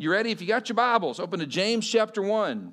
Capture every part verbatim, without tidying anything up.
You ready? If you got your Bibles, open to James chapter one.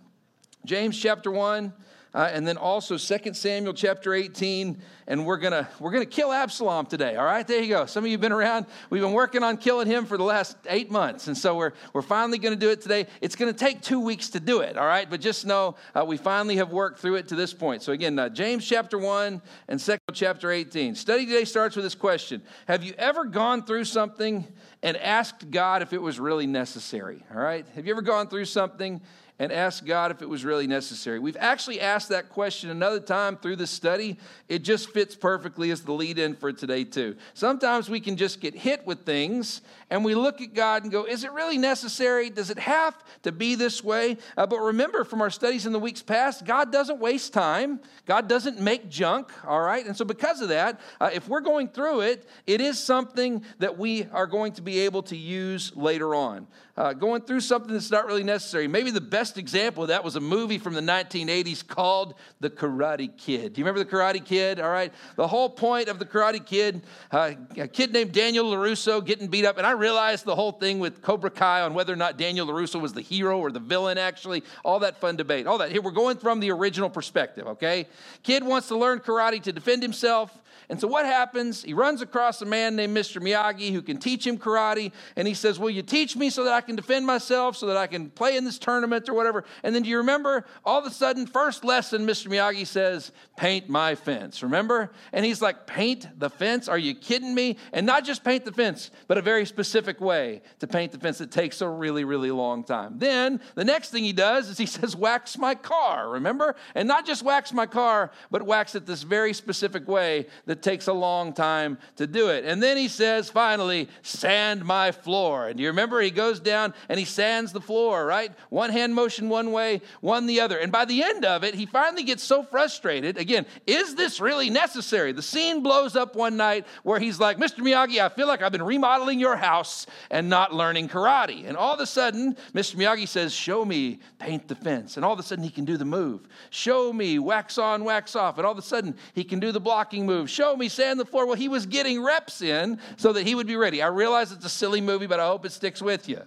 James chapter one, uh, and then also Second Samuel chapter eighteen, and we're gonna we're gonna kill Absalom today. All right, there you go. Some of you've been around. We've been working on killing him for the last eight months, and so we're we're finally gonna do it today. It's gonna take two weeks to do it. All right, but just know uh, we finally have worked through it to this point. So again, uh, James chapter one and Second chapter eighteen. Study today starts with this question: have you ever gone through something and asked God if it was really necessary? All right, have you ever gone through something and ask God if it was really necessary? We've actually asked that question another time through this study. It just fits perfectly as the lead-in for today, too. Sometimes we can just get hit with things, and we look at God and go, is it really necessary? Does it have to be this way? Uh, but remember from our studies in the weeks past, God doesn't waste time. God doesn't make junk, all right? And so because of that, uh, if we're going through it, it is something that we are going to be able to use later on. Uh, going through something that's not really necessary. Maybe the best example of that was a movie from the nineteen eighties called The Karate Kid. Do you remember The Karate Kid? All right. The whole point of The Karate Kid, uh, a kid named Daniel LaRusso getting beat up. And I realized the whole thing with Cobra Kai on whether or not Daniel LaRusso was the hero or the villain, actually. All that fun debate. All that. Here, we're going from the original perspective, okay? Kid wants to learn karate to defend himself. And so what happens? He runs across a man named Mister Miyagi who can teach him karate. And he says, will you teach me so that I can defend myself, so that I can play in this tournament or whatever? And then do you remember? All of a sudden, first lesson, Mister Miyagi says, paint my fence. Remember? And he's like, paint the fence? Are you kidding me? And not just paint the fence, but a very specific way to paint the fence that takes a really, really long time. Then the next thing he does is he says, wax my car. Remember? And not just wax my car, but wax it this very specific way that takes a long time to do it. And then he says, finally, sand my floor. And do you remember? He goes down and he sands the floor, right? One hand motion one way, one the other. And by the end of it, he finally gets so frustrated. Again, is this really necessary? The scene blows up one night where he's like, Mister Miyagi, I feel like I've been remodeling your house and not learning karate. And all of a sudden, Mister Miyagi says, show me paint the fence. And all of a sudden, he can do the move. Show me wax on, wax off. And all of a sudden, he can do the blocking move. Show me sand the floor. Well, he was getting reps in so that he would be ready. I realize it's a silly movie, but I hope it sticks with you.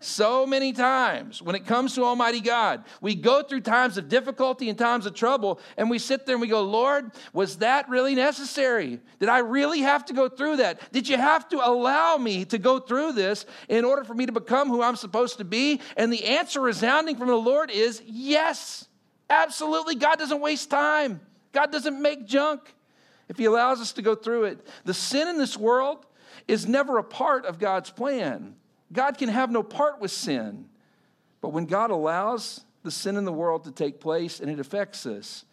So many times when it comes to Almighty God, we go through times of difficulty and times of trouble, and we sit there and we go, Lord, was that really necessary? Did I really have to go through that? Did you have to allow me to go through this in order for me to become who I'm supposed to be? And the answer resounding from the Lord is yes, absolutely. God doesn't waste time. God doesn't make junk if he allows us to go through it. The sin in this world is never a part of God's plan. God can have no part with sin. But when God allows the sin in the world to take place and it affects us,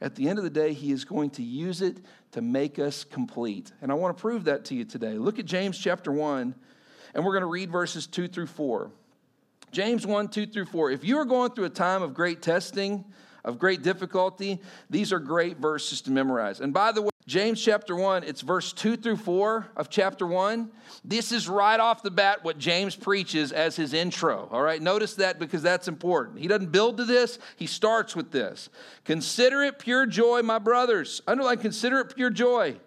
at the end of the day, he is going to use it to make us complete. And I want to prove that to you today. Look at James chapter one, and we're going to read verses two through four. James one, two through four. If you are going through a time of great testing, of great difficulty, these are great verses to memorize. And by the way, James chapter one, it's verse two through four of chapter one. This is right off the bat what James preaches as his intro, all right? Notice that because that's important. He doesn't build to this. He starts with this. Consider it pure joy, my brothers. Underline, consider it pure joy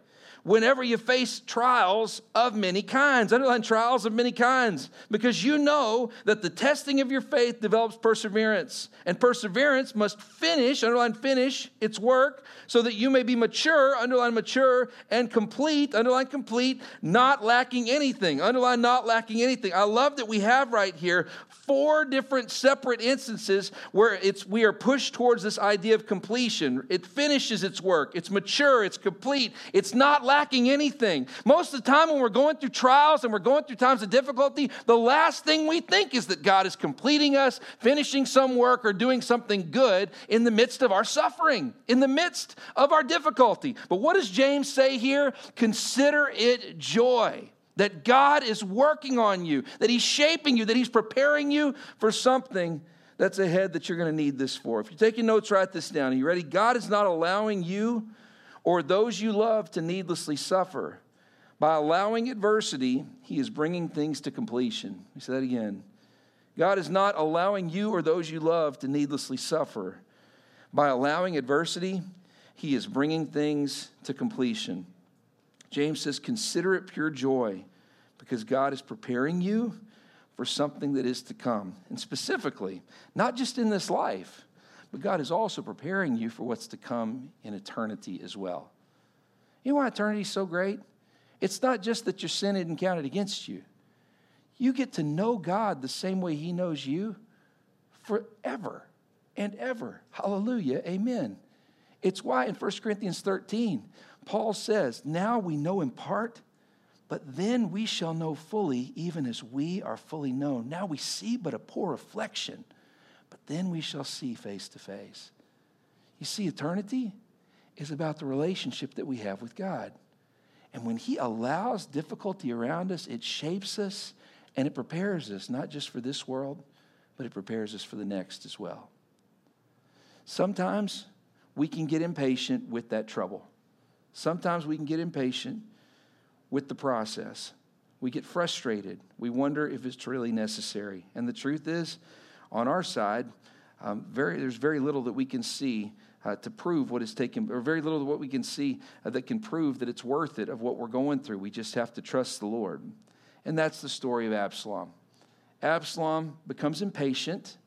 whenever you face trials of many kinds. Underline trials of many kinds, because you know that the testing of your faith develops perseverance, and perseverance must finish, underline finish, its work, so that you may be mature, underline mature, and complete, underline complete, not lacking anything, underline not lacking anything. I love that we have right here four different separate instances where it's we are pushed towards this idea of completion. It finishes its work, it's mature, it's complete, it's not lacking. Lacking anything. Most of the time when we're going through trials and we're going through times of difficulty, the last thing we think is that God is completing us, finishing some work, or doing something good in the midst of our suffering, in the midst of our difficulty. But what does James say here? Consider it joy that God is working on you, that he's shaping you, that he's preparing you for something that's ahead that you're going to need this for. If you're taking notes, write this down. Are you ready? God is not allowing you or those you love to needlessly suffer. By allowing adversity, he is bringing things to completion. Let me say that again. God is not allowing you or those you love to needlessly suffer. By allowing adversity, he is bringing things to completion. James says, consider it pure joy because God is preparing you for something that is to come. And specifically, not just in this life, but God is also preparing you for what's to come in eternity as well. You know why eternity is so great? It's not just that you're sinned and counted against you. You get to know God the same way he knows you forever and ever. Hallelujah. Amen. It's why in First Corinthians thirteen, Paul says, now we know in part, but then we shall know fully, even as we are fully known. Now we see but a poor reflection, but then we shall see face to face. You see, eternity is about the relationship that we have with God. And when he allows difficulty around us, it shapes us and it prepares us, not just for this world, but it prepares us for the next as well. Sometimes we can get impatient with that trouble. Sometimes we can get impatient with the process. We get frustrated. We wonder if it's really necessary. And the truth is, on our side, um, very, there's very little that we can see uh, to prove what is taken, or very little of what we can see uh, that can prove that it's worth it of what we're going through. We just have to trust the Lord. And that's the story of Absalom. Absalom becomes impatient,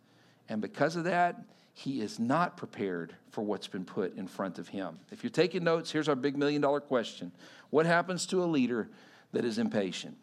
and because of that, he is not prepared for what's been put in front of him. If you're taking notes, here's our big million dollar question. What happens to a leader that is impatient?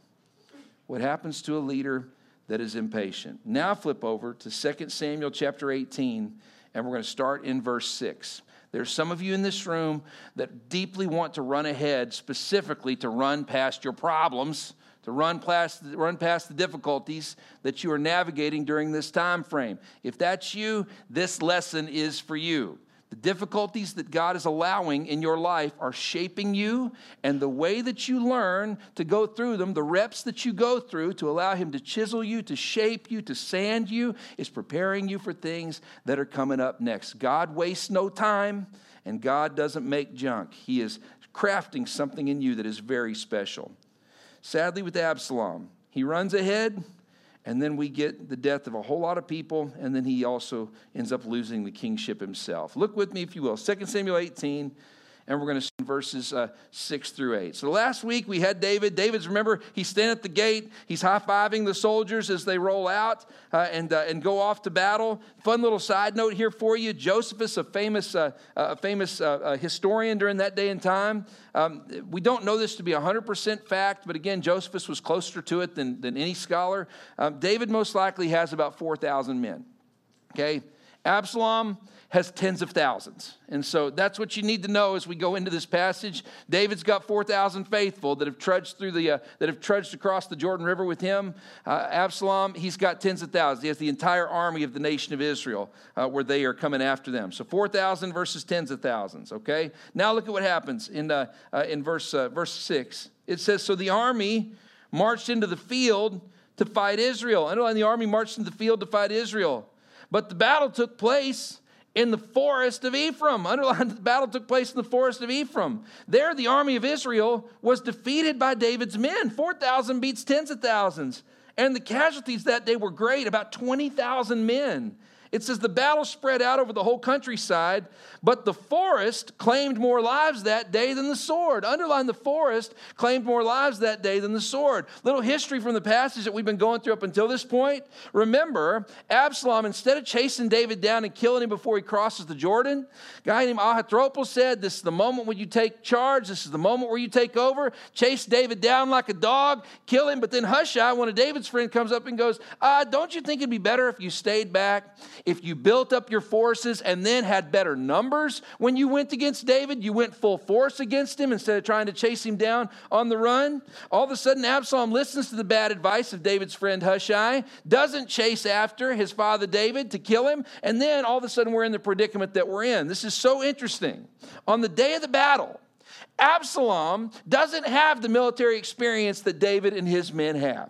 What happens to a leader that is impatient? Now flip over to Second Samuel chapter eighteen, and we're going to start in verse six. There's some of you in this room that deeply want to run ahead, specifically to run past your problems, to run past, run past the difficulties that you are navigating during this time frame. If that's you, this lesson is for you. The difficulties that God is allowing in your life are shaping you, and the way that you learn to go through them, the reps that you go through to allow him to chisel you, to shape you, to sand you, is preparing you for things that are coming up next. God wastes no time, and God doesn't make junk. He is crafting something in you that is very special. Sadly, with Absalom, he runs ahead, and then we get the death of a whole lot of people, and then he also ends up losing the kingship himself. Look with me, if you will, Second Samuel eighteen, and we're going to see verses uh, six through eight. So last week we had David. David's, remember, he's standing at the gate. He's high-fiving the soldiers as they roll out uh, and, uh, and go off to battle. Fun little side note here for you. Josephus, a famous, uh, a famous uh, uh, historian during that day and time, Um, we don't know this to be one hundred percent fact, but again, Josephus was closer to it than, than any scholar. Um, David most likely has about four thousand men, okay? Absalom has tens of thousands, and so that's what you need to know as we go into this passage. David's got four thousand faithful that have trudged through the uh, that have trudged across the Jordan River with him. Uh, Absalom, he's got tens of thousands. He has the entire army of the nation of Israel uh, where they are coming after them. So four thousand versus tens of thousands. Okay, now look at what happens in uh, uh, in verse uh, verse six. It says, "So the army marched into the field to fight Israel." Underline, the army marched into the field to fight Israel. But the battle took place in the forest of Ephraim. Underlined, the battle took place in the forest of Ephraim. There, the army of Israel was defeated by David's men. four thousand beats tens of thousands. And the casualties that day were great, about twenty thousand men. It says the battle spread out over the whole countryside, but the forest claimed more lives that day than the sword. Underline, the forest claimed more lives that day than the sword. Little history from the passage that we've been going through up until this point. Remember, Absalom, instead of chasing David down and killing him before he crosses the Jordan, a guy named Ahithophel said, this is the moment when you take charge. This is the moment where you take over. Chase David down like a dog, kill him. But then Hushai, one of David's friends, comes up and goes, uh, don't you think it'd be better if you stayed back? If you built up your forces and then had better numbers when you went against David, you went full force against him instead of trying to chase him down on the run. All of a sudden, Absalom listens to the bad advice of David's friend Hushai, doesn't chase after his father David to kill him, and then all of a sudden we're in the predicament that we're in. This is so interesting. On the day of the battle, Absalom doesn't have the military experience that David and his men have.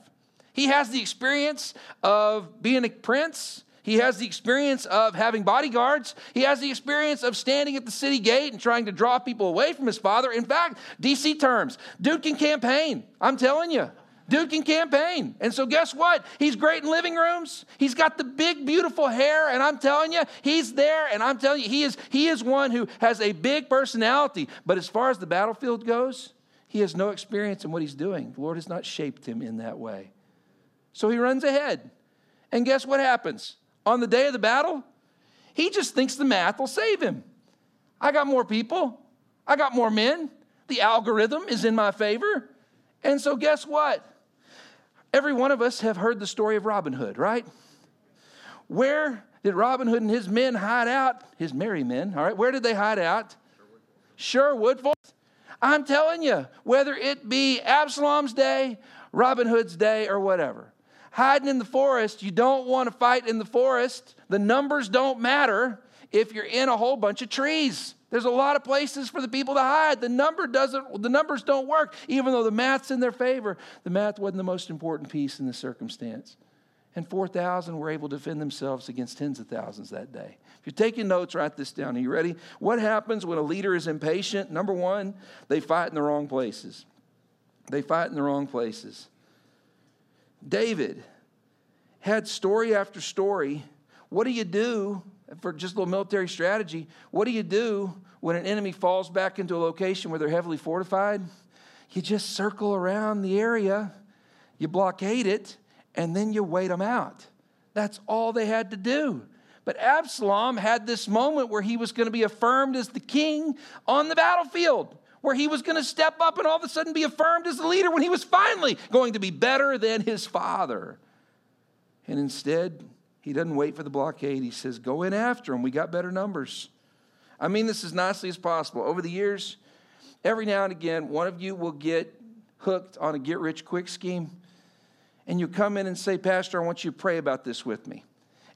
He has the experience of being a prince. He has the experience of having bodyguards. He has the experience of standing at the city gate and trying to draw people away from his father. In fact, D C terms, dude can campaign. I'm telling you. Dude can campaign. And so guess what? He's great in living rooms. He's got the big, beautiful hair, and I'm telling you, he's there, and I'm telling you, he is, he is one who has a big personality. But as far as the battlefield goes, he has no experience in what he's doing. The Lord has not shaped him in that way. So he runs ahead. And guess what happens? On the day of the battle, he just thinks the math will save him. I got more people. I got more men. The algorithm is in my favor. And so guess what? Every one of us have heard the story of Robin Hood, right? Where did Robin Hood and his men hide out? His merry men, all right? Where did they hide out? Sherwood Forest. I'm telling you, whether it be Absalom's day, Robin Hood's day, or whatever, hiding in the forest, you don't want to fight in the forest. The numbers don't matter if you're in a whole bunch of trees. There's a lot of places for the people to hide. The number doesn't, the numbers don't work, even though the math's in their favor. The math wasn't the most important piece in the circumstance. And four thousand were able to defend themselves against tens of thousands that day. If you're taking notes, write this down. Are you ready? What happens when a leader is impatient? Number one, they fight in the wrong places. They fight in the wrong places. David had story after story. What do you do? For just a little military strategy, what do you do when an enemy falls back into a location where they're heavily fortified? You just circle around the area, you blockade it, and then you wait them out. That's all they had to do. But Absalom had this moment where he was going to be affirmed as the king on the battlefield, where he was going to step up and all of a sudden be affirmed as the leader when he was finally going to be better than his father. And instead, he doesn't wait for the blockade. He says, go in after them. We got better numbers. I mean this as nicely as possible. Over the years, every now and again, one of you will get hooked on a get-rich-quick scheme, and you come in and say, Pastor, I want you to pray about this with me.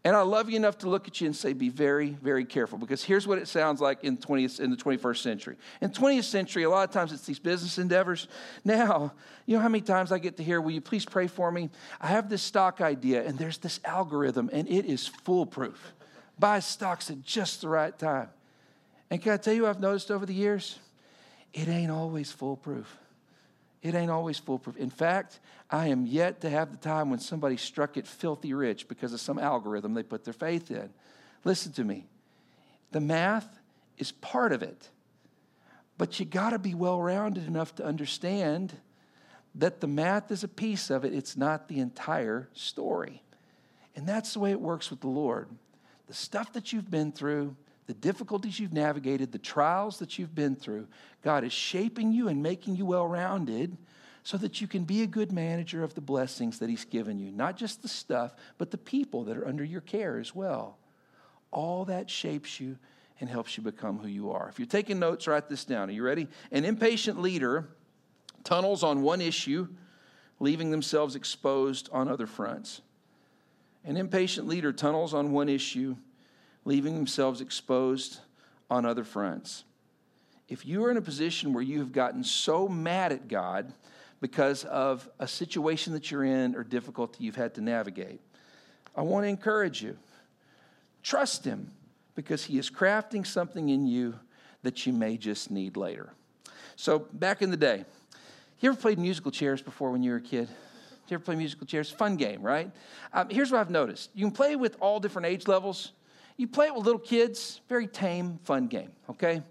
And I love you enough to look at you and say, be very, very careful, because here's what it sounds like in, twentieth, in the twenty-first century. In the twentieth century, a lot of times it's these business endeavors. Now, you know how many times I get to hear, will you please pray for me? I have this stock idea, and there's this algorithm, and it is foolproof. Buy stocks at just the right time. And can I tell you what I've noticed over the years? It ain't always foolproof. It ain't always foolproof. In fact, I am yet to have the time when somebody struck it filthy rich because of some algorithm they put their faith in. Listen to me. The math is part of it. But you got to be well-rounded enough to understand that the math is a piece of it. It's not the entire story. And that's the way it works with the Lord. The stuff that you've been through, the difficulties you've navigated, the trials that you've been through, God is shaping you and making you well-rounded so that you can be a good manager of the blessings that he's given you. Not just the stuff, but the people that are under your care as well. All that shapes you and helps you become who you are. If you're taking notes, write this down. Are you ready? An impatient leader tunnels on one issue, leaving themselves exposed on other fronts. An impatient leader tunnels on one issue, leaving themselves exposed on other fronts. If you are in a position where you have gotten so mad at God because of a situation that you're in or difficulty you've had to navigate, I want to encourage you. Trust him, because he is crafting something in you that you may just need later. So back in the day, you ever played musical chairs before when you were a kid? You ever play musical chairs? Fun game, right? Um, here's what I've noticed. You can play with all different age levels. You play it with little kids, very tame, fun game, okay?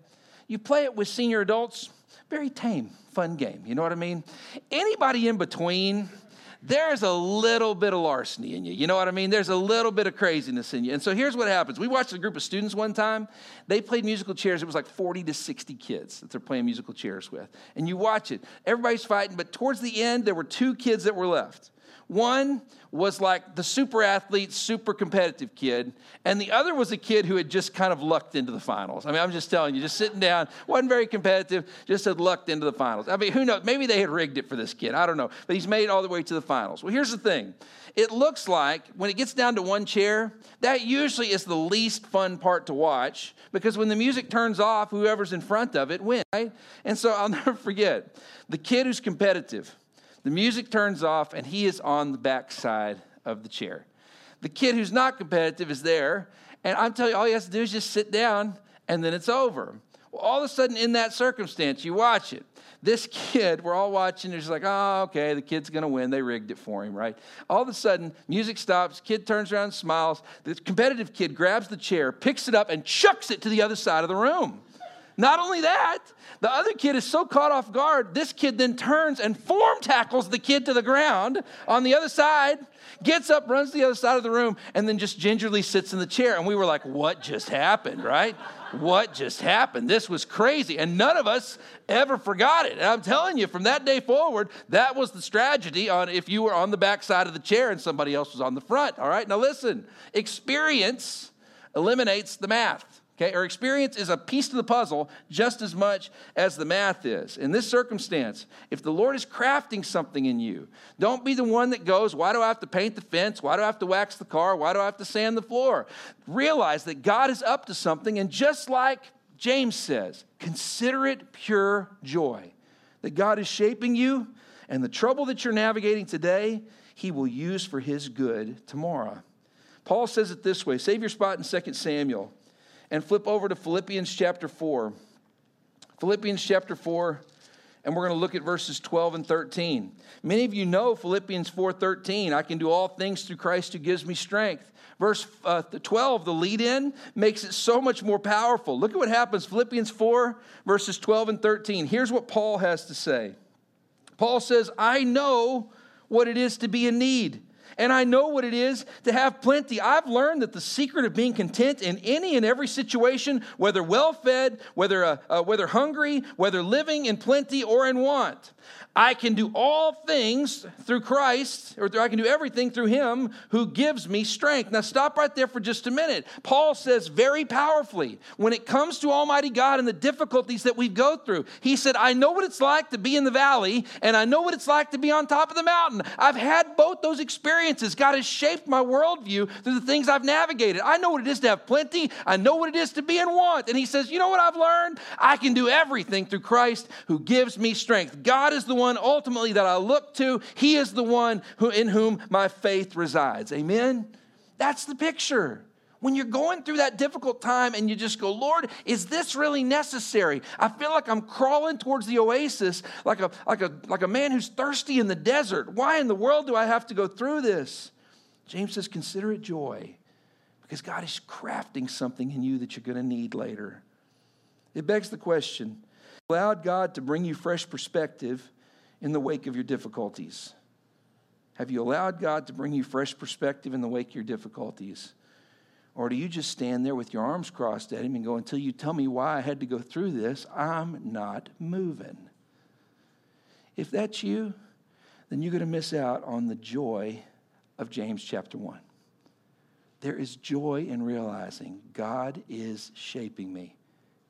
You play it with senior adults, very tame, fun game, you know what I mean? Anybody in between, there's a little bit of larceny in you, you know what I mean? There's a little bit of craziness in you. And so here's what happens. We watched a group of students one time. They played musical chairs. It was like forty to sixty kids that they're playing musical chairs with. And you watch it. Everybody's fighting, but towards the end, there were two kids that were left. One was like the super athlete, super competitive kid, and the other was a kid who had just kind of lucked into the finals. I mean, I'm just telling you, just sitting down, wasn't very competitive, just had lucked into the finals. I mean, who knows? Maybe they had rigged it for this kid. I don't know. But he's made it all the way to the finals. Well, here's the thing. It looks like when it gets down to one chair, that usually is the least fun part to watch, because when the music turns off, whoever's in front of it wins, right? And so I'll never forget the kid who's competitive. The music turns off, and he is on the backside of the chair. The kid who's not competitive is there, and I'm telling you, all he has to do is just sit down, and then it's over. Well, all of a sudden, in that circumstance, you watch it. This kid, we're all watching, there's like, oh, okay, the kid's going to win. They rigged it for him, right? All of a sudden, music stops, kid turns around and smiles. The competitive kid grabs the chair, picks it up, and chucks it to the other side of the room. Not only that, the other kid is so caught off guard, this kid then turns and form tackles the kid to the ground on the other side, gets up, runs to the other side of the room, and then just gingerly sits in the chair. And we were like, what just happened, right? What just happened? This was crazy. And none of us ever forgot it. And I'm telling you, from that day forward, that was the strategy on if you were on the back side of the chair and somebody else was on the front. All right, now listen, experience eliminates the math. Okay, our experience is a piece to the puzzle just as much as the math is. In this circumstance, if the Lord is crafting something in you, don't be the one that goes, why do I have to paint the fence? Why do I have to wax the car? Why do I have to sand the floor? Realize that God is up to something, and just like James says, consider it pure joy that God is shaping you, and the trouble that you're navigating today, he will use for his good tomorrow. Paul says it this way, save your spot in Second Samuel. And flip over to Philippians chapter four. Philippians chapter four, and we're going to look at verses twelve and thirteen. Many of you know Philippians four thirteen, I can do all things through Christ who gives me strength. Verse uh, twelve, the lead-in, makes it so much more powerful. Look at what happens, Philippians four, verses twelve and thirteen. Here's what Paul has to say. Paul says, I know what it is to be in need. And I know what it is to have plenty. I've learned that the secret of being content in any and every situation, whether well-fed, whether uh, uh, whether hungry, whether living in plenty or in want, I can do all things through Christ, or I can do everything through him who gives me strength. Now stop right there for just a minute. Paul says very powerfully, when it comes to Almighty God and the difficulties that we go through, he said, I know what it's like to be in the valley, and I know what it's like to be on top of the mountain. I've had both those experiences. God has shaped my worldview through the things I've navigated. I know what it is to have plenty. I know what it is to be in want. And he says, you know what I've learned? I can do everything through Christ who gives me strength. God is the one ultimately that I look to. He is the one who in whom my faith resides. Amen? That's the picture. When you're going through that difficult time and you just go, Lord, is this really necessary? I feel like I'm crawling towards the oasis like a, like a, like a man who's thirsty in the desert. Why in the world do I have to go through this? James says, consider it joy because God is crafting something in you that you're going to need later. It begs the question, allowed God to bring you fresh perspective in the wake of your difficulties? Have you allowed God to bring you fresh perspective in the wake of your difficulties? Or do you just stand there with your arms crossed at him and go, until you tell me why I had to go through this, I'm not moving? If that's you, then you're going to miss out on the joy of James chapter one. There is joy in realizing God is shaping me.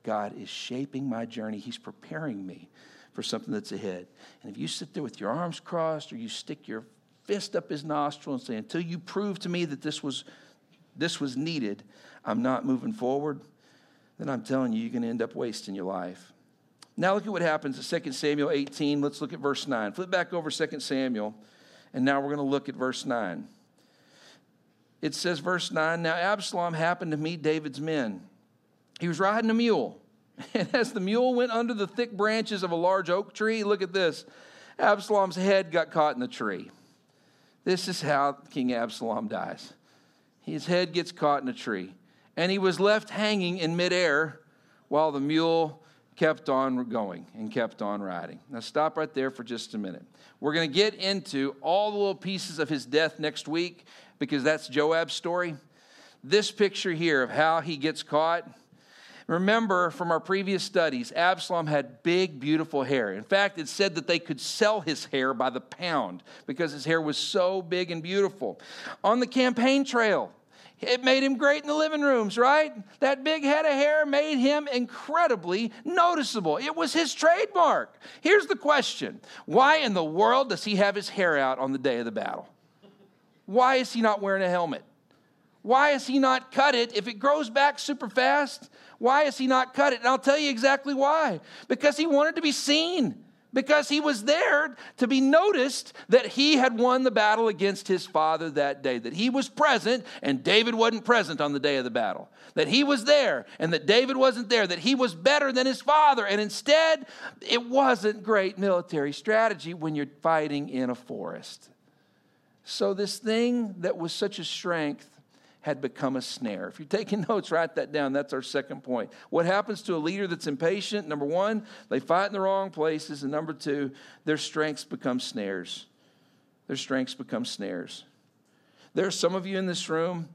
God is shaping my journey. He's preparing me for something that's ahead. And if you sit there with your arms crossed or you stick your fist up his nostril and say, until you prove to me that this was this was needed, I'm not moving forward, then I'm telling you, you're going to end up wasting your life. Now look at what happens at Second Samuel eighteen. Let's look at verse nine. Flip back over Second Samuel, and now we're going to look at verse nine. It says, verse nine, now Absalom happened to meet David's men. He was riding a mule. And as the mule went under the thick branches of a large oak tree, look at this, Absalom's head got caught in the tree. This is how King Absalom dies. His head gets caught in a tree, and he was left hanging in midair while the mule kept on going and kept on riding. Now stop right there for just a minute. We're going to get into all the little pieces of his death next week because that's Joab's story. This picture here of how he gets caught. Remember from our previous studies, Absalom had big, beautiful hair. In fact, it said that they could sell his hair by the pound because his hair was so big and beautiful. On the campaign trail, it made him great in the living rooms, right? That big head of hair made him incredibly noticeable. It was his trademark. Here's the question. Why in the world does he have his hair out on the day of the battle? Why is he not wearing a helmet? Why has he not cut it? If it grows back super fast, why has he not cut it? And I'll tell you exactly why. Because he wanted to be seen. Because he was there to be noticed that he had won the battle against his father that day. That he was present and David wasn't present on the day of the battle. That he was there and that David wasn't there. That he was better than his father. And instead, it wasn't great military strategy when you're fighting in a forest. So this thing that was such a strength had become a snare. If you're taking notes, write that down. That's our second point. What happens to a leader that's impatient? Number one, they fight in the wrong places. And number two, their strengths become snares. Their strengths become snares. There are some of you in this room,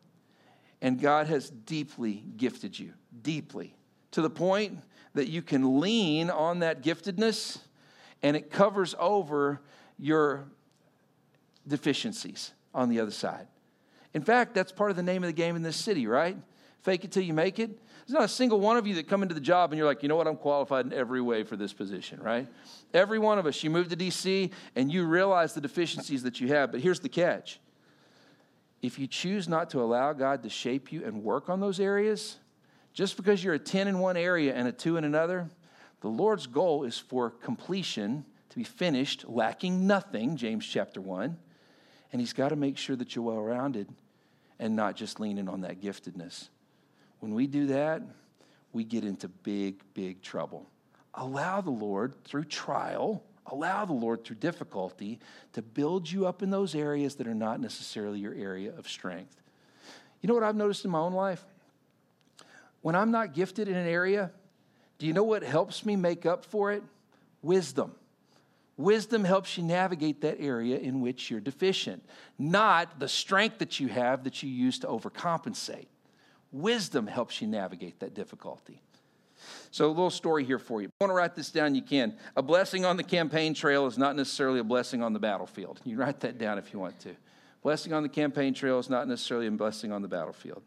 and God has deeply gifted you, deeply, to the point that you can lean on that giftedness, and it covers over your deficiencies on the other side. In fact, that's part of the name of the game in this city, right? Fake it till you make it. There's not a single one of you that come into the job and you're like, you know what, I'm qualified in every way for this position, right? Every one of us, you move to D C and you realize the deficiencies that you have. But here's the catch. If you choose not to allow God to shape you and work on those areas, just because you're a ten in one area and a two in another, the Lord's goal is for completion, to be finished, lacking nothing, James chapter one. And he's got to make sure that you're well-rounded and not just leaning on that giftedness. When we do that, we get into big, big trouble. Allow the Lord through trial, allow the Lord through difficulty to build you up in those areas that are not necessarily your area of strength. You know what I've noticed in my own life? When I'm not gifted in an area, do you know what helps me make up for it? Wisdom. Wisdom helps you navigate that area in which you're deficient, not the strength that you have that you use to overcompensate. Wisdom helps you navigate that difficulty. So a little story here for you. If you want to write this down, you can. A blessing on the campaign trail is not necessarily a blessing on the battlefield. You write that down if you want to. Blessing on the campaign trail is not necessarily a blessing on the battlefield.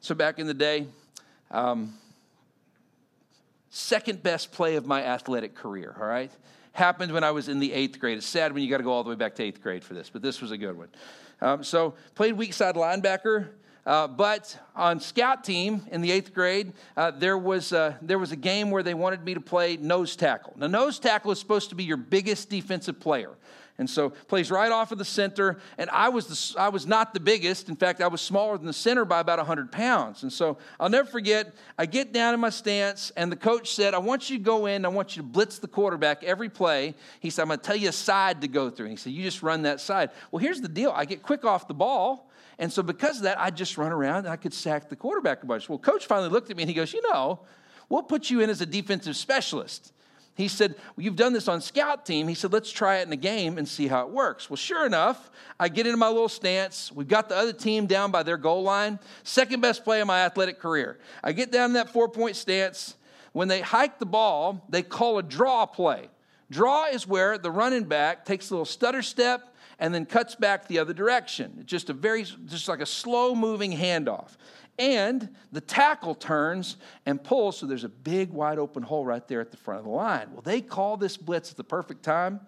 So back in the day, um, second best play of my athletic career, all right, happened when I was in the eighth grade. It's sad when you got to go all the way back to eighth grade for this, but this was a good one. Um, so played weak side linebacker. Uh, but on scout team in the eighth grade, uh, there was a, there was a game where they wanted me to play nose tackle. Now, nose tackle is supposed to be your biggest defensive player. And so plays right off of the center, and I was the, I was not the biggest. In fact, I was smaller than the center by about one hundred pounds. And so I'll never forget, I get down in my stance, and the coach said, I want you to go in, I want you to blitz the quarterback every play. He said, I'm going to tell you a side to go through. And he said, you just run that side. Well, here's the deal. I get quick off the ball, and so because of that, I just run around, and I could sack the quarterback a bunch. Well, coach finally looked at me, and he goes, you know, we'll put you in as a defensive specialist. He said, well, you've done this on scout team. He said, let's try it in a game and see how it works. Well, sure enough, I get into my little stance. We've got the other team down by their goal line. Second best play of my athletic career. I get down in that four-point stance. When they hike the ball, they call a draw play. Draw is where the running back takes a little stutter step and then cuts back the other direction. It's just a very, just like a slow-moving handoff. And the tackle turns and pulls, so there's a big wide open hole right there at the front of the line. Well, they call this blitz at the perfect time,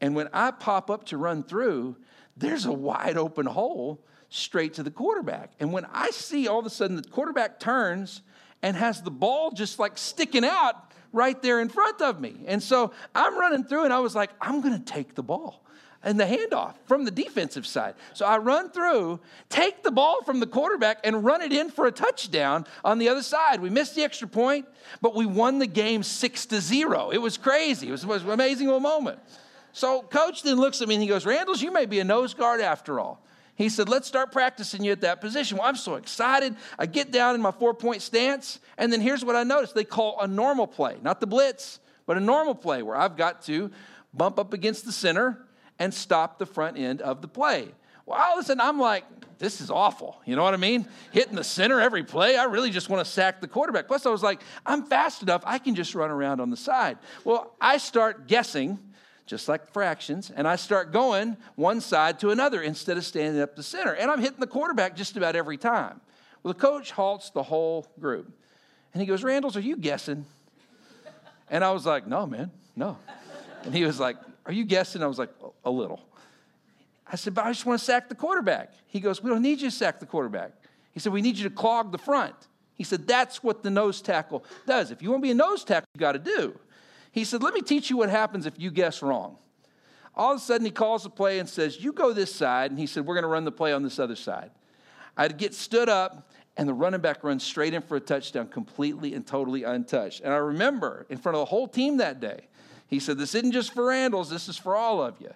and when I pop up to run through, there's a wide open hole straight to the quarterback. And when I see all of a sudden the quarterback turns and has the ball just like sticking out right there in front of me. And so I'm running through, and I was like, I'm going to take the ball. And the handoff from the defensive side. So I run through, take the ball from the quarterback, and run it in for a touchdown on the other side. We missed the extra point, but we won the game six to zero. It was crazy. It was, it was an amazing little moment. So coach then looks at me and he goes, Randles, you may be a nose guard after all. He said, let's start practicing you at that position. Well, I'm so excited. I get down in my four-point stance, and then here's what I noticed. They call a normal play, not the blitz, but a normal play where I've got to bump up against the center and stop the front end of the play. Well, all of a sudden, I'm like, this is awful. You know what I mean? Hitting the center every play. I really just want to sack the quarterback. Plus, I was like, I'm fast enough. I can just run around on the side. Well, I start guessing, just like fractions, and I start going one side to another instead of standing up the center. And I'm hitting the quarterback just about every time. Well, the coach halts the whole group. And he goes, Randles, are you guessing? And I was like, no, man, no. And he was like, are you guessing? I was like, a little. I said, but I just want to sack the quarterback. He goes, we don't need you to sack the quarterback. He said, we need you to clog the front. He said, that's what the nose tackle does. If you want to be a nose tackle, you got to do. He said, let me teach you what happens if you guess wrong. All of a sudden, he calls the play and says, you go this side. And he said, we're going to run the play on this other side. I'd get stood up, and the running back runs straight in for a touchdown, completely and totally untouched. And I remember in front of the whole team that day, he said, this isn't just for Randles, this is for all of you.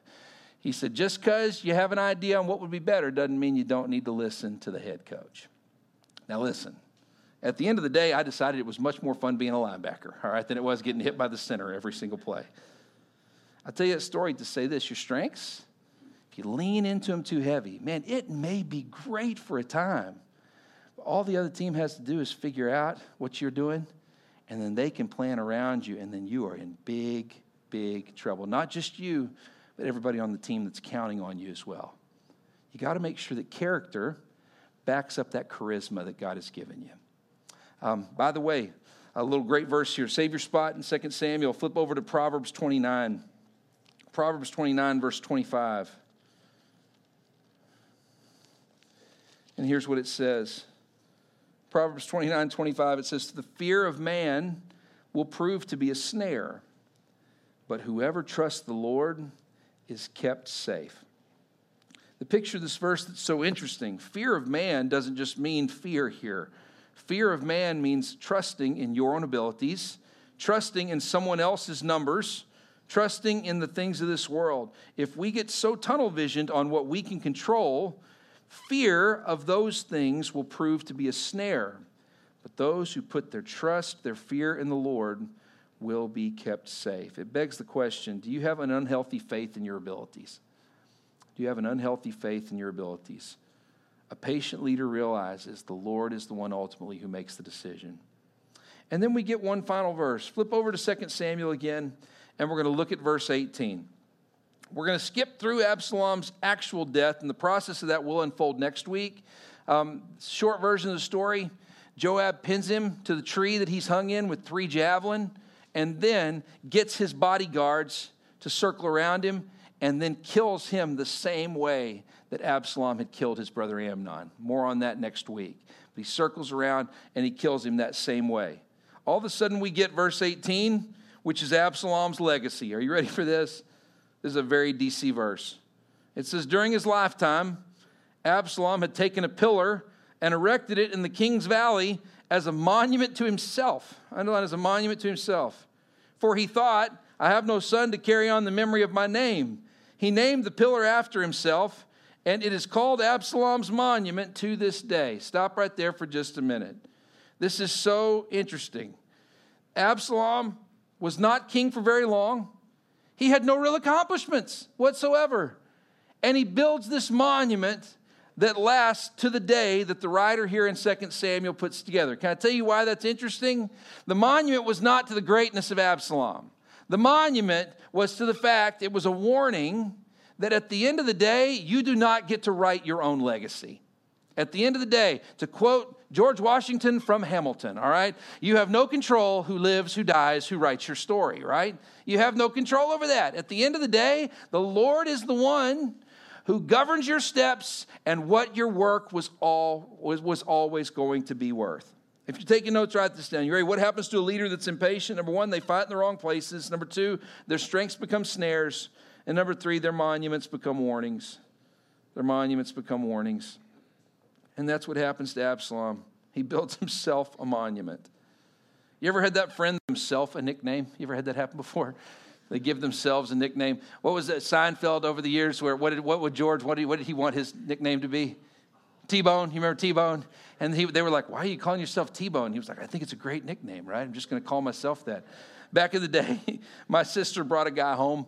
He said, just because you have an idea on what would be better doesn't mean you don't need to listen to the head coach. Now listen, at the end of the day, I decided it was much more fun being a linebacker, all right, than it was getting hit by the center every single play. I tell you a story to say this, your strengths, if you lean into them too heavy, man, it may be great for a time. But all the other team has to do is figure out what you're doing, and then they can plan around you, and then you are in big, big trouble. Not just you, but everybody on the team that's counting on you as well. You got to make sure that character backs up that charisma that God has given you. Um, by the way, a little great verse here. Save your spot in Second Samuel. Flip over to Proverbs twenty-nine. Proverbs twenty-nine, verse twenty-five. And here's what it says. Proverbs twenty-nine, twenty-five, it says, the fear of man will prove to be a snare, but whoever trusts the Lord is kept safe. The picture of this verse that's so interesting, fear of man doesn't just mean fear here. Fear of man means trusting in your own abilities, trusting in someone else's numbers, trusting in the things of this world. If we get so tunnel visioned on what we can control, fear of those things will prove to be a snare, but those who put their trust, their fear in the Lord will be kept safe. It begs the question, do you have an unhealthy faith in your abilities? Do you have an unhealthy faith in your abilities? A patient leader realizes the Lord is the one ultimately who makes the decision. And then we get one final verse. Flip over to Second Samuel again, and we're going to look at verse eighteen. We're going to skip through Absalom's actual death, and the process of that will unfold next week. Um, short version of the story, Joab pins him to the tree that he's hung in with three javelin, and then gets his bodyguards to circle around him, and then kills him the same way that Absalom had killed his brother Amnon. More on that next week. But he circles around, and he kills him that same way. All of a sudden, we get verse eighteen, which is Absalom's legacy. Are you ready for this? This is a very D C verse. It says, during his lifetime, Absalom had taken a pillar and erected it in the king's valley as a monument to himself. Underline, as a monument to himself. For he thought, I have no son to carry on the memory of my name. He named the pillar after himself, and it is called Absalom's monument to this day. Stop right there for just a minute. This is so interesting. Absalom was not king for very long. He had no real accomplishments whatsoever. And he builds this monument that lasts to the day that the writer here in Second Samuel puts together. Can I tell you why that's interesting? The monument was not to the greatness of Absalom. The monument was to the fact it was a warning that at the end of the day, you do not get to write your own legacy. At the end of the day, to quote George Washington from Hamilton, all right? You have no control who lives, who dies, who writes your story, right? You have no control over that. At the end of the day, the Lord is the one who governs your steps and what your work was all was, was always going to be worth. If you're taking notes, write this down. You ready? What happens to a leader that's impatient? Number one, they fight in the wrong places. Number two, their strengths become snares. And number three, their monuments become warnings. Their monuments become warnings. And that's what happens to Absalom. He builds himself a monument. You ever had that friend himself a nickname? You ever had that happen before? They give themselves a nickname. What was that, Seinfeld over the years? Where what did what would George? What did, what did he want his nickname to be? T-Bone. You remember T-Bone? And he, they were like, "Why are you calling yourself T-Bone?" He was like, "I think it's a great nickname, right? I'm just going to call myself that." Back in the day, my sister brought a guy home,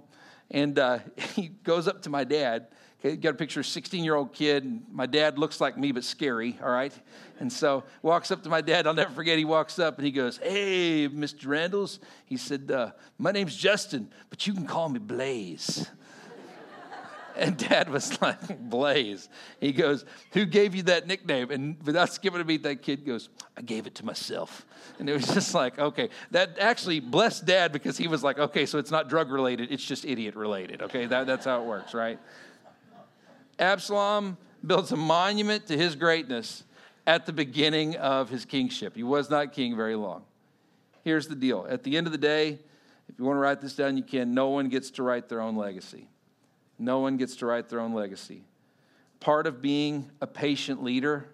and uh, he goes up to my dad. Okay, got a picture of a sixteen-year-old kid. And my dad looks like me, but scary, all right? And so walks up to my dad. I'll never forget. He walks up, and he goes, hey, Mister Randles. He said, uh, my name's Justin, but you can call me Blaze. And Dad was like, Blaze. He goes, who gave you that nickname? And without skipping a beat, that kid goes, I gave it to myself. And it was just like, okay. That actually blessed Dad because he was like, okay, so it's not drug-related. It's just idiot-related, okay? That, that's how it works, right? Absalom builds a monument to his greatness at the beginning of his kingship. He was not king very long. Here's the deal. At the end of the day, if you want to write this down, you can. No one gets to write their own legacy. No one gets to write their own legacy. Part of being a patient leader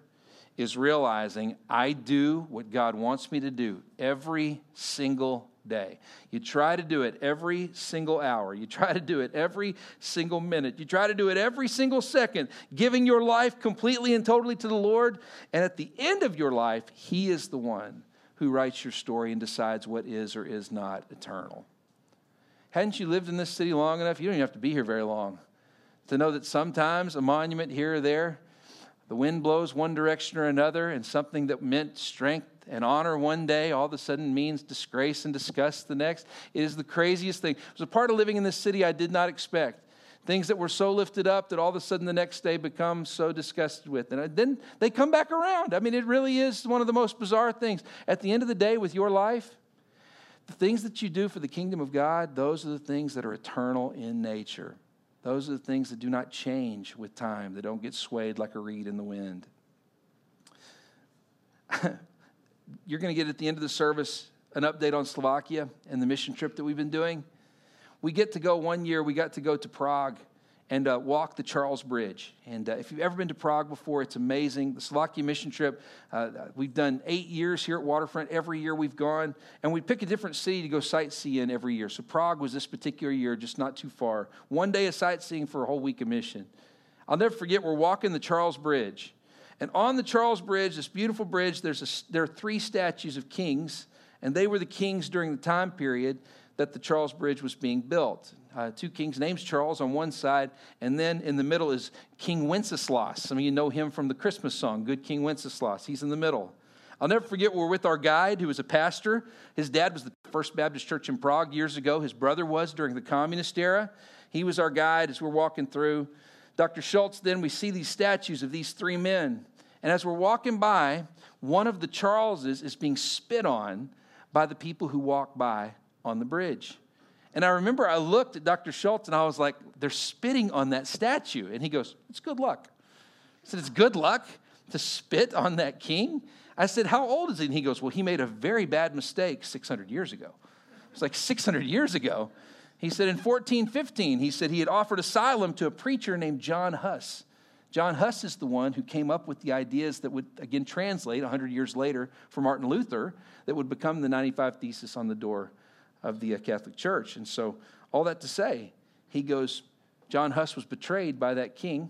is realizing I do what God wants me to do every single day. You try to do it every single hour. You try to do it every single minute. You try to do it every single second, giving your life completely and totally to the Lord. And at the end of your life, He is the one who writes your story and decides what is or is not eternal. Hadn't you lived in this city long enough? You don't even have to be here very long to know that sometimes a monument here or there, the wind blows one direction or another, and something that meant strength and honor one day all of a sudden means disgrace and disgust the next. It is the craziest thing. It was a part of living in this city I did not expect. Things that were so lifted up that all of a sudden the next day become so disgusted with. And then they come back around. I mean, it really is one of the most bizarre things. At the end of the day with your life, the things that you do for the kingdom of God, those are the things that are eternal in nature. Those are the things that do not change with time. They don't get swayed like a reed in the wind. You're going to get at the end of the service an update on Slovakia and the mission trip that we've been doing. We get to go one year. We got to go to Prague and uh, walk the Charles Bridge. And uh, if you've ever been to Prague before, it's amazing. The Slovakia mission trip, uh, we've done eight years here at Waterfront. Every year we've gone. And we pick a different city to go sightsee in every year. So Prague was this particular year, just not too far. One day of sightseeing for a whole week of mission. I'll never forget, we're walking the Charles Bridge. And on the Charles Bridge, this beautiful bridge, there's a, there are three statues of kings. And they were the kings during the time period that the Charles Bridge was being built. Uh, two kings, name's Charles on one side, and then in the middle is King Wenceslas. Some of you know him from the Christmas song, Good King Wenceslas. He's in the middle. I'll never forget, we're with our guide, who was a pastor. His dad was the First Baptist Church in Prague years ago. His brother was during the communist era. He was our guide as we're walking through. Doctor Schultz, then we see these statues of these three men. And as we're walking by, one of the Charleses is being spit on by the people who walk by on the bridge. And I remember I looked at Doctor Schultz and I was like, they're spitting on that statue. And he goes, it's good luck. I said, it's good luck to spit on that king? I said, how old is he? And he goes, well, he made a very bad mistake six hundred years ago. It's like six hundred years ago. He said in fourteen fifteen, he said he had offered asylum to a preacher named John Huss. John Huss is the one who came up with the ideas that would, again, translate one hundred years later for Martin Luther, that would become the ninety-five Theses on the door of the Catholic Church. And so all that to say, he goes, John Huss was betrayed by that king.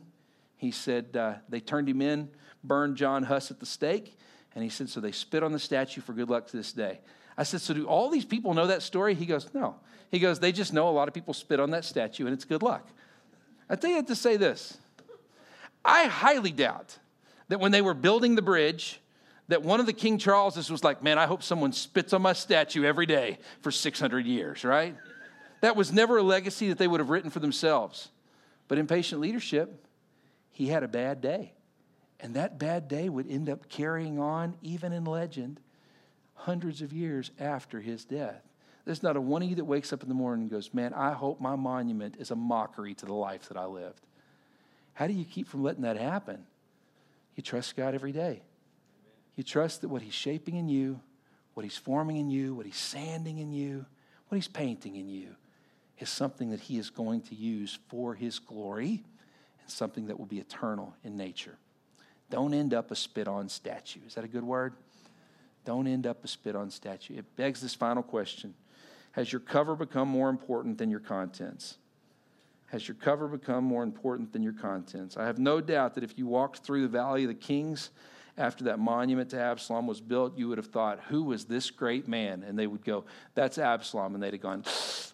He said uh, they turned him in, burned John Huss at the stake. And he said, so they spit on the statue for good luck to this day. I said, so do all these people know that story? He goes, no. He goes, they just know a lot of people spit on that statue and it's good luck. I tell you that to say this. I highly doubt that when they were building the bridge, that one of the King Charleses was like, man, I hope someone spits on my statue every day for six hundred years, right? That was never a legacy that they would have written for themselves. But in patient leadership, he had a bad day. And that bad day would end up carrying on, even in legend, hundreds of years after his death. There's not a one of you that wakes up in the morning and goes, man, I hope my monument is a mockery to the life that I lived. How do you keep from letting that happen? You trust God every day. You trust that what He's shaping in you, what He's forming in you, what He's sanding in you, what He's painting in you, is something that He is going to use for His glory and something that will be eternal in nature. Don't end up a spit-on statue. Is that a good word? Don't end up a spit-on statue. It begs this final question. Has your cover become more important than your contents? Has your cover become more important than your contents? I have no doubt that if you walked through the Valley of the Kings after that monument to Absalom was built, you would have thought, who was this great man? And they would go, that's Absalom. And they'd have gone,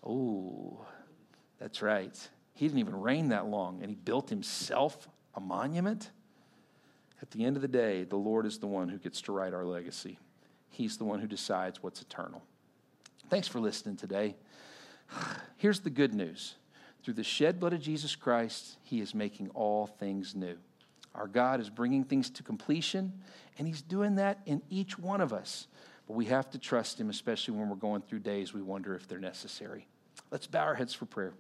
oh, that's right. He didn't even reign that long, and he built himself a monument? At the end of the day, the Lord is the one who gets to write our legacy. He's the one who decides what's eternal. Thanks for listening today. Here's the good news. Through the shed blood of Jesus Christ, He is making all things new. Our God is bringing things to completion, and He's doing that in each one of us. But we have to trust Him, especially when we're going through days we wonder if they're necessary. Let's bow our heads for prayer.